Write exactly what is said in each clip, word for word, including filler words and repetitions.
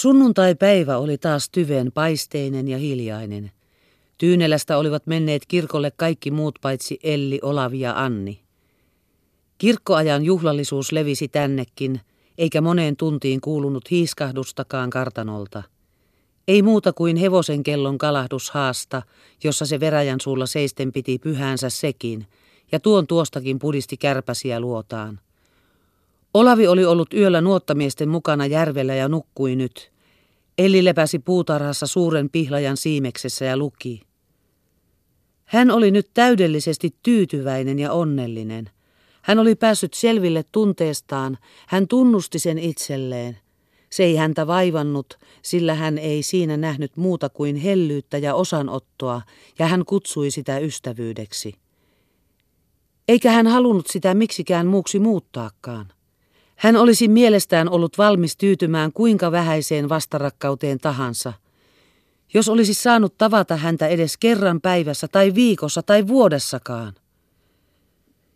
Sunnuntaipäivä oli taas tyven paisteinen ja hiljainen. Tyynelästä olivat menneet kirkolle kaikki muut paitsi Elli, Olavi ja Anni. Kirkkoajan juhlallisuus levisi tännekin, eikä moneen tuntiin kuulunut hiiskahdustakaan kartanolta. Ei muuta kuin hevosen kellon kalahdushaasta, jossa se veräjän suulla seisten piti pyhäänsä sekin, ja tuon tuostakin pudisti kärpäsiä luotaan. Olavi oli ollut yöllä nuottamiesten mukana järvellä ja nukkui nyt. Elli lepäsi puutarhassa suuren pihlajan siimeksessä ja luki. Hän oli nyt täydellisesti tyytyväinen ja onnellinen. Hän oli päässyt selville tunteestaan, hän tunnusti sen itselleen. Se ei häntä vaivannut, sillä hän ei siinä nähnyt muuta kuin hellyyttä ja osanottoa, ja hän kutsui sitä ystävyydeksi. Eikä hän halunnut sitä miksikään muuksi muuttaakaan. Hän olisi mielestään ollut valmis tyytymään kuinka vähäiseen vastarakkauteen tahansa. Jos olisi saanut tavata häntä edes kerran päivässä tai viikossa tai vuodessakaan.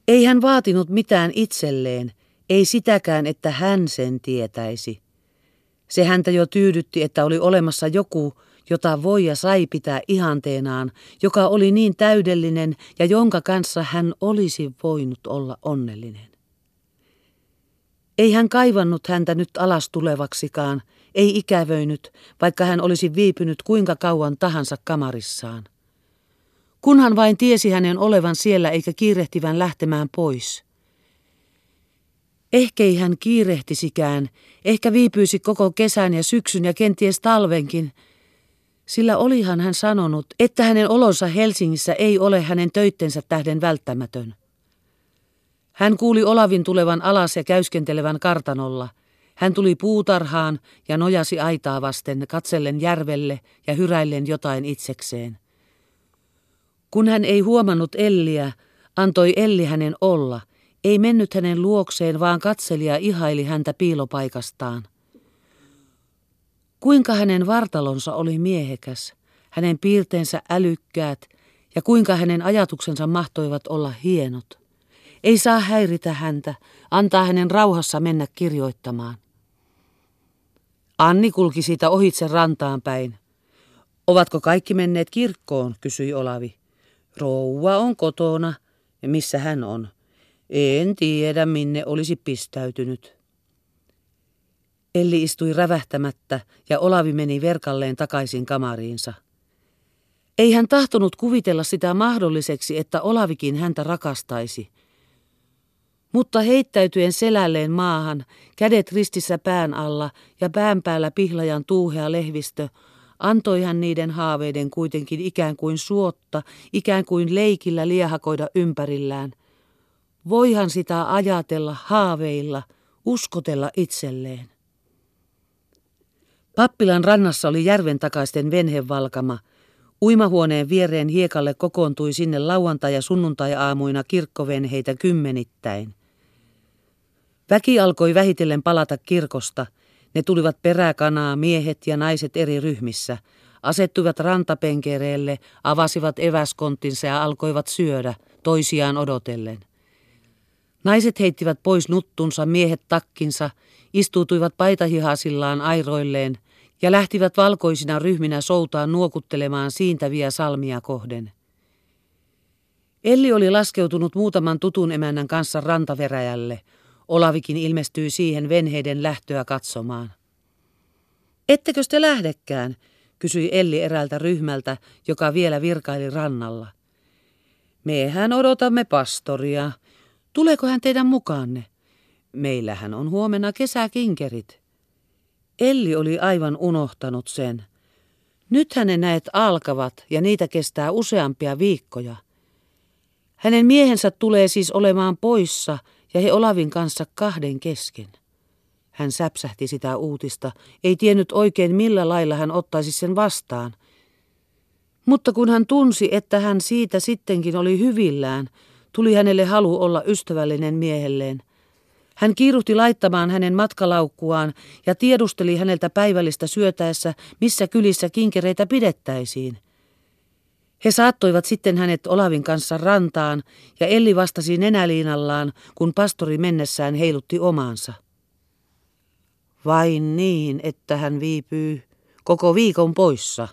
Ei hän vaatinut mitään itselleen, ei sitäkään, että hän sen tietäisi. Se häntä jo tyydytti, että oli olemassa joku, jota voi ja sai pitää ihanteenaan, joka oli niin täydellinen ja jonka kanssa hän olisi voinut olla onnellinen. Ei hän kaivannut häntä nyt alas tulevaksikaan, ei ikävöinyt, vaikka hän olisi viipynyt kuinka kauan tahansa kamarissaan. Kunhan vain tiesi hänen olevan siellä eikä kiirehtivän lähtemään pois. Ehkei hän kiirehtisikään, ehkä viipyisi koko kesän ja syksyn ja kenties talvenkin, sillä olihan hän sanonut, että hänen olonsa Helsingissä ei ole hänen töittensä tähden välttämätön. Hän kuuli Olavin tulevan alas ja käyskentelevän kartanolla. Hän tuli puutarhaan ja nojasi aitaa vasten katsellen järvelle ja hyräillen jotain itsekseen. Kun hän ei huomannut Elliä, antoi Elli hänen olla. Ei mennyt hänen luokseen, vaan katseli ja ihaili häntä piilopaikastaan. Kuinka hänen vartalonsa oli miehekäs, hänen piirteensä älykkäät ja kuinka hänen ajatuksensa mahtoivat olla hienot. Ei saa häiritä häntä, antaa hänen rauhassa mennä kirjoittamaan. Anni kulki siitä ohitse rantaan päin. Ovatko kaikki menneet kirkkoon, kysyi Olavi. Rouva on kotona. Ja missä hän on? En tiedä, minne olisi pistäytynyt. Elli istui rävähtämättä ja Olavi meni verkalleen takaisin kamariinsa. Ei hän tahtonut kuvitella sitä mahdolliseksi, että Olavikin häntä rakastaisi. Mutta heittäytyen selälleen maahan, kädet ristissä pään alla ja pään päällä pihlajan tuuhea lehvistö, antoi hän niiden haaveiden kuitenkin ikään kuin suotta, ikään kuin leikillä liehakoida ympärillään. Voihan sitä ajatella haaveilla, uskotella itselleen. Pappilan rannassa oli järventakaisten venhevalkama. Uimahuoneen viereen hiekalle kokoontui sinne lauantai- ja sunnuntai-aamuina kirkkovenheitä kymmenittäin. Väki alkoi vähitellen palata kirkosta. Ne tulivat peräkanaa, miehet ja naiset eri ryhmissä, asettuivat rantapenkereelle, avasivat eväskonttinsa ja alkoivat syödä, toisiaan odotellen. Naiset heittivät pois nuttunsa, miehet takkinsa, istuutuivat paitahihasillaan airoilleen ja lähtivät valkoisina ryhminä soutaan nuokuttelemaan siintäviä salmia kohden. Elli oli laskeutunut muutaman tutun emännän kanssa rantaveräjälle. Olavikin ilmestyi siihen venheiden lähtöä katsomaan. Ettekö te lähdekään, kysyi Elli eräältä ryhmältä, joka vielä virkaili rannalla. Mehän odotamme pastoria. Tuleeko hän teidän mukaanne? Meillähän on huomenna kesäkinkerit. Elli oli aivan unohtanut sen. Nythän ne näet alkavat ja niitä kestää useampia viikkoja. Hänen miehensä tulee siis olemaan poissa ja he Olavin kanssa kahden kesken. Hän säpsähti sitä uutista, ei tiennyt oikein millä lailla hän ottaisi sen vastaan. Mutta kun hän tunsi, että hän siitä sittenkin oli hyvillään, tuli hänelle halu olla ystävällinen miehelleen. Hän kiiruhti laittamaan hänen matkalaukkuaan ja tiedusteli häneltä päivällistä syötäessä, missä kylissä kinkereitä pidettäisiin. He saattoivat sitten hänet Olavin kanssa rantaan ja Elli vastasi nenäliinallaan, kun pastori mennessään heilutti omaansa. Vain niin, että hän viipyy koko viikon poissa,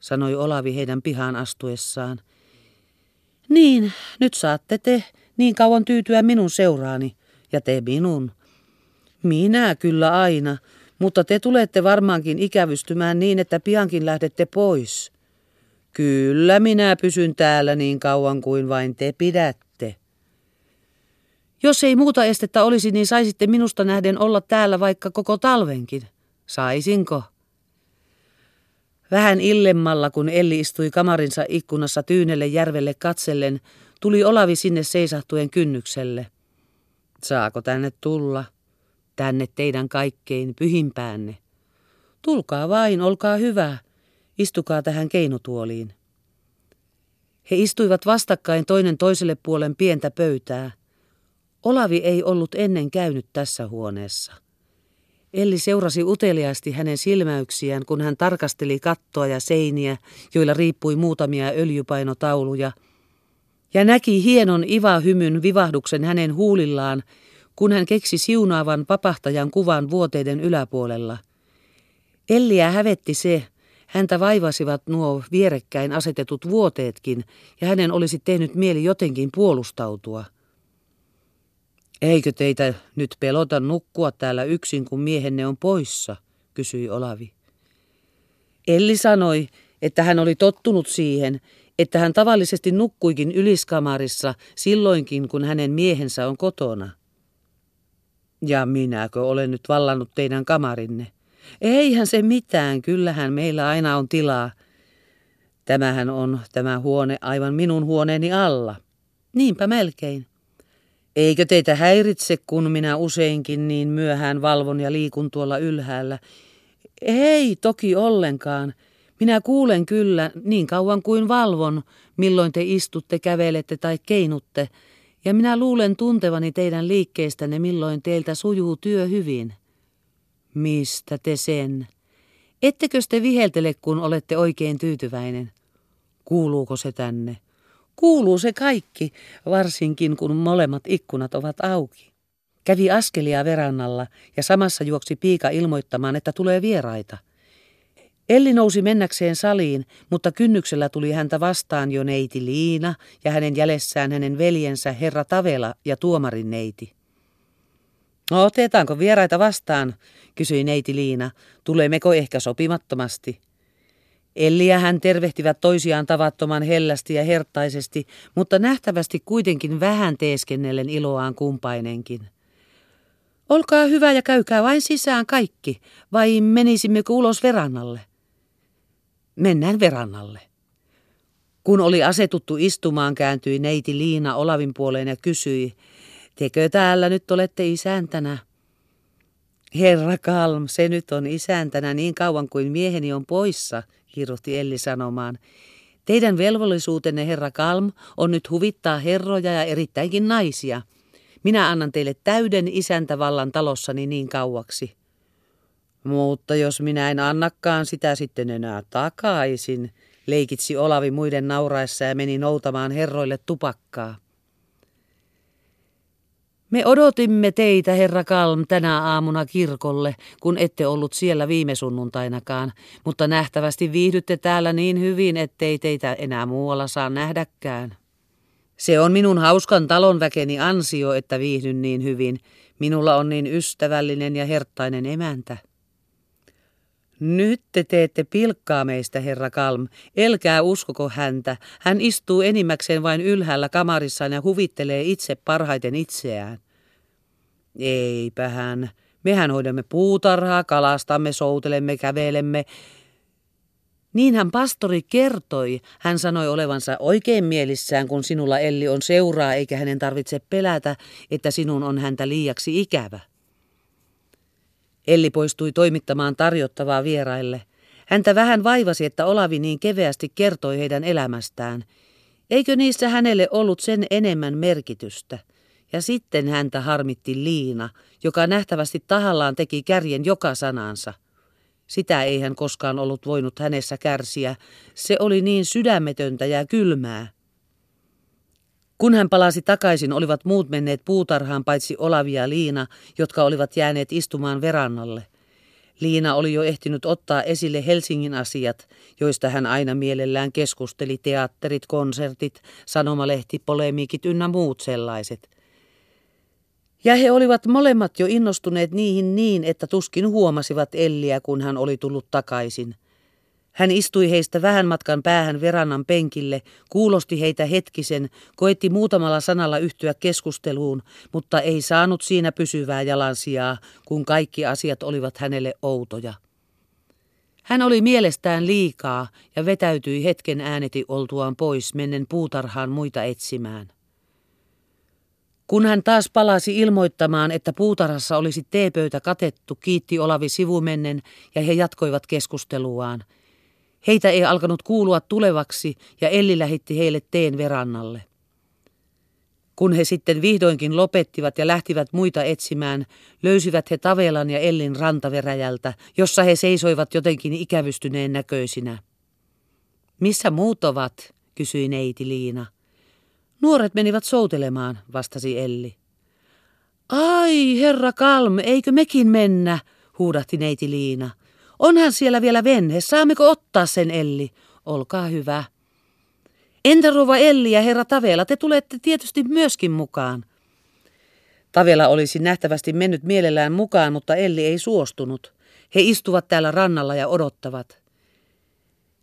sanoi Olavi heidän pihaan astuessaan. Niin, nyt saatte te niin kauan tyytyä minun seuraani, ja te minun. Minä kyllä aina, mutta te tulette varmaankin ikävystymään niin, että piankin lähdette pois. Kyllä minä pysyn täällä niin kauan kuin vain te pidätte. Jos ei muuta estettä olisi, niin saisitte minusta nähden olla täällä vaikka koko talvenkin. Saisinko? Vähän illemmalla, kun Elli istui kamarinsa ikkunassa tyynelle järvelle katsellen, tuli Olavi sinne seisahtuen kynnykselle. Saako tänne tulla? Tänne teidän kaikkein pyhimpäänne. Tulkaa vain, olkaa hyvä. Istukaa tähän keinotuoliin. He istuivat vastakkain toinen toiselle puolen pientä pöytää. Olavi ei ollut ennen käynyt tässä huoneessa. Elli seurasi uteliaasti hänen silmäyksiään, kun hän tarkasteli kattoa ja seiniä, joilla riippui muutamia öljypainotauluja, ja näki hienon ivahymyn vivahduksen hänen huulillaan, kun hän keksi siunaavan vapahtajan kuvan vuoteiden yläpuolella. Elliä hävetti se, häntä vaivasivat nuo vierekkäin asetetut vuoteetkin, ja hänen olisi tehnyt mieli jotenkin puolustautua. Eikö teitä nyt pelota nukkua täällä yksin, kun miehenne on poissa, kysyi Olavi. Elli sanoi, että hän oli tottunut siihen, että hän tavallisesti nukkuikin yliskamarissa silloinkin, kun hänen miehensä on kotona. Ja minäkö olen nyt vallannut teidän kamarinne? Eihän se mitään, kyllähän meillä aina on tilaa. Tämähän on tämä huone aivan minun huoneeni alla. Niinpä melkein. Eikö teitä häiritse, kun minä useinkin niin myöhään valvon ja liikun tuolla ylhäällä? Ei toki ollenkaan. Minä kuulen kyllä niin kauan kuin valvon, milloin te istutte, kävelette tai keinutte. Ja minä luulen tuntevani teidän liikkeistänne, milloin teiltä sujuu työ hyvin. Mistä te sen? Ettekö te viheltele, kun olette oikein tyytyväinen? Kuuluuko se tänne? Kuuluu se kaikki, varsinkin kun molemmat ikkunat ovat auki. Kävi askelia verannalla ja samassa juoksi piika ilmoittamaan, että tulee vieraita. Elli nousi mennäkseen saliin, mutta kynnyksellä tuli häntä vastaan jo neiti Liina ja hänen jäljessään hänen veljensä herra Tavela ja tuomarin neiti. No, otetaanko vieraita vastaan, kysyi neiti Liina. Tulemmeko ehkä sopimattomasti? Elli ja hän tervehtivät toisiaan tavattoman hellästi ja hertaisesti, mutta nähtävästi kuitenkin vähän teeskennellen iloaan kumpainenkin. Olkaa hyvä ja käykää vain sisään kaikki, vai menisimmekö ulos verannalle? Mennään verannalle. Kun oli asetuttu istumaan, kääntyi neiti Liina Olavin puoleen ja kysyi, tekö täällä nyt olette isäntänä? Herra Kalm, se nyt on isäntänä niin kauan kuin mieheni on poissa, kiiruhti Elli sanomaan. Teidän velvollisuutenne, herra Kalm, on nyt huvittaa herroja ja erittäinkin naisia. Minä annan teille täyden isäntävallan talossani niin kauaksi. Mutta jos minä en annakaan sitä sitten enää takaisin, leikitsi Olavi muiden nauraessa ja meni noutamaan herroille tupakkaa. Me odotimme teitä, herra Kalm, tänä aamuna kirkolle, kun ette ollut siellä viime sunnuntainakaan, mutta nähtävästi viihdytte täällä niin hyvin, ettei teitä enää muualla saa nähdäkään. Se on minun hauskan talonväkeni ansio, että viihdyn niin hyvin. Minulla on niin ystävällinen ja herttainen emäntä. Nyt te teette pilkkaa meistä, herra Kalm. Elkää uskoko häntä. Hän istuu enimmäkseen vain ylhäällä kamarissaan ja huvittelee itse parhaiten itseään. Eipähän. Mehän hoidamme puutarhaa, kalastamme, soutelemme, kävelemme. Niinhän pastori kertoi. Hän sanoi olevansa oikein mielissään, kun sinulla, Elli, on seuraa, eikä hänen tarvitse pelätä, että sinun on häntä liiaksi ikävä. Elli poistui toimittamaan tarjottavaa vieraille. Häntä vähän vaivasi, että Olavi niin keveästi kertoi heidän elämästään. Eikö niissä hänelle ollut sen enemmän merkitystä? Ja sitten häntä harmitti Liina, joka nähtävästi tahallaan teki kärjen joka sanansa. Sitä ei hän koskaan ollut voinut hänessä kärsiä. Se oli niin sydämetöntä ja kylmää. Kun hän palasi takaisin, olivat muut menneet puutarhaan paitsi Olavi ja Liina, jotka olivat jääneet istumaan verannalle. Liina oli jo ehtinyt ottaa esille Helsingin asiat, joista hän aina mielellään keskusteli, teatterit, konsertit, sanomalehti, polemiikit ynnä muut sellaiset. Ja he olivat molemmat jo innostuneet niihin niin, että tuskin huomasivat Elliä, kun hän oli tullut takaisin. Hän istui heistä vähän matkan päähän verannan penkille, kuulosti heitä hetkisen, koetti muutamalla sanalla yhtyä keskusteluun, mutta ei saanut siinä pysyvää jalansijaa, kun kaikki asiat olivat hänelle outoja. Hän oli mielestään liikaa ja vetäytyi hetken ääneti oltuaan pois mennen puutarhaan muita etsimään. Kun hän taas palasi ilmoittamaan, että puutarhassa olisi teepöytä katettu, kiitti Olavi sivumennen ja he jatkoivat keskusteluaan. Heitä ei alkanut kuulua tulevaksi ja Elli lähetti heille teen verannalle. Kun he sitten vihdoinkin lopettivat ja lähtivät muita etsimään, löysivät he Tavelan ja Ellin rantaveräjältä, jossa he seisoivat jotenkin ikävystyneen näköisinä. Missä muut ovat, kysyi neiti Liina. Nuoret menivät soutelemaan, vastasi Elli. Ai, herra Kalm, eikö mekin mennä, huudahti neiti Liina. Onhan siellä vielä venhe, saammeko ottaa sen, Elli? Olkaa hyvä. Entä rouva Elli ja herra Tavela, te tulette tietysti myöskin mukaan. Tavela olisi nähtävästi mennyt mielellään mukaan, mutta Elli ei suostunut. He istuvat täällä rannalla ja odottavat.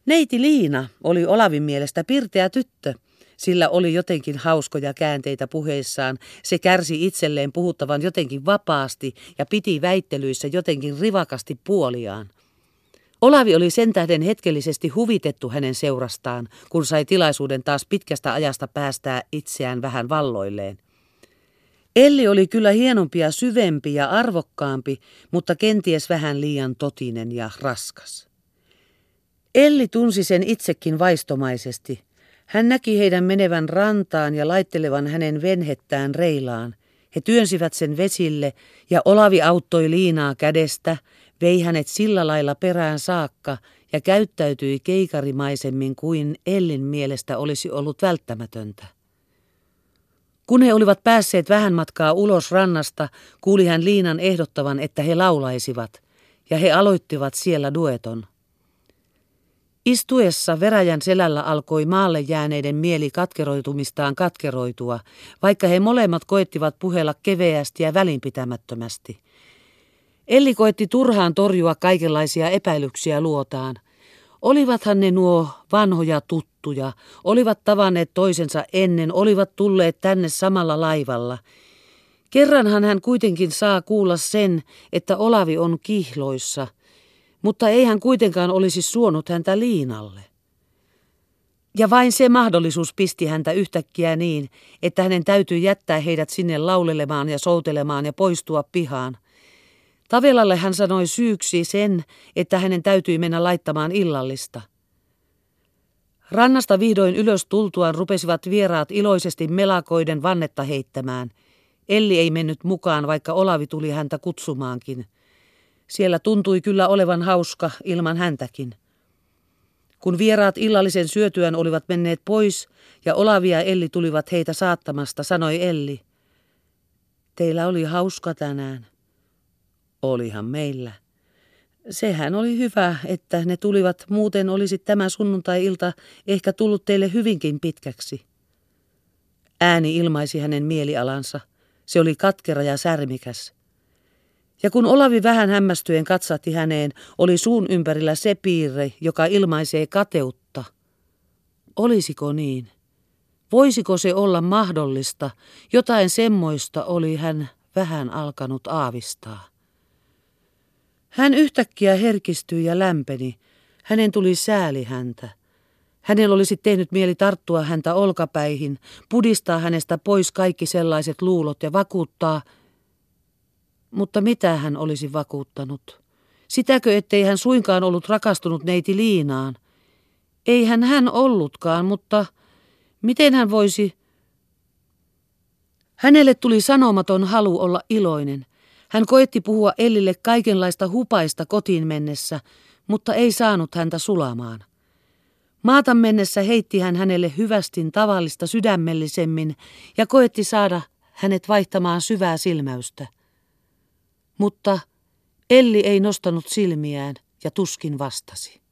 Neiti Liina oli Olavin mielestä pirteä tyttö. Sillä oli jotenkin hauskoja käänteitä puheissaan, se kärsi itselleen puhuttavan jotenkin vapaasti ja piti väittelyissä jotenkin rivakasti puoliaan. Olavi oli sen tähden hetkellisesti huvitettu hänen seurastaan, kun sai tilaisuuden taas pitkästä ajasta päästää itseään vähän valloilleen. Elli oli kyllä hienompi ja syvempi ja arvokkaampi, mutta kenties vähän liian totinen ja raskas. Elli tunsi sen itsekin vaistomaisesti. Hän näki heidän menevän rantaan ja laittelevan hänen venhettään reilaan. He työnsivät sen vesille ja Olavi auttoi Liinaa kädestä, vei hänet sillä lailla perään saakka ja käyttäytyi keikarimaisemmin kuin Ellin mielestä olisi ollut välttämätöntä. Kun he olivat päässeet vähän matkaa ulos rannasta, kuuli hän Liinan ehdottavan, että he laulaisivat, ja he aloittivat siellä dueton. Istuessa veräjän selällä alkoi maalle jääneiden mieli katkeroitumistaan katkeroitua, vaikka he molemmat koettivat puhella keveästi ja välinpitämättömästi. Elli koetti turhaan torjua kaikenlaisia epäilyksiä luotaan. Olivathan ne nuo vanhoja tuttuja, olivat tavanneet toisensa ennen, olivat tulleet tänne samalla laivalla. Kerranhan hän kuitenkin saa kuulla sen, että Olavi on kihloissa. Mutta ei hän kuitenkaan olisi suonut häntä Liinalle. Ja vain se mahdollisuus pisti häntä yhtäkkiä niin, että hänen täytyy jättää heidät sinne laulelemaan ja soutelemaan ja poistua pihaan. Tavelalle hän sanoi syyksi sen, että hänen täytyi mennä laittamaan illallista. Rannasta vihdoin ylös tultuaan rupesivat vieraat iloisesti melakoiden vannetta heittämään. Elli ei mennyt mukaan, vaikka Olavi tuli häntä kutsumaankin. Siellä tuntui kyllä olevan hauska ilman häntäkin. Kun vieraat illallisen syötyään olivat menneet pois ja Olavi ja Elli tulivat heitä saattamasta, sanoi Elli. Teillä oli hauska tänään. Olihan meillä. Sehän oli hyvä, että ne tulivat, muuten olisi tämä sunnuntai-ilta ehkä tullut teille hyvinkin pitkäksi. Ääni ilmaisi hänen mielialansa. Se oli katkera ja särmikäs. Ja kun Olavi vähän hämmästyen katsahti häneen, oli suun ympärillä se piirre, joka ilmaisee kateutta. Olisiko niin? Voisiko se olla mahdollista? Jotain semmoista oli hän vähän alkanut aavistaa. Hän yhtäkkiä herkistyi ja lämpeni. Hänen tuli sääli häntä. Hänellä olisi tehnyt mieli tarttua häntä olkapäihin, pudistaa hänestä pois kaikki sellaiset luulot ja vakuuttaa... Mutta mitä hän olisi vakuuttanut? Sitäkö, ettei hän suinkaan ollut rakastunut neiti Liinaan? Eihän hän ollutkaan, mutta miten hän voisi... Hänelle tuli sanomaton halu olla iloinen. Hän koetti puhua Ellille kaikenlaista hupaista kotiin mennessä, mutta ei saanut häntä sulamaan. Maata mennessä heitti hän hänelle hyvästin tavallista sydämellisemmin ja koetti saada hänet vaihtamaan syvää silmäystä. Mutta Elli ei nostanut silmiään ja tuskin vastasi.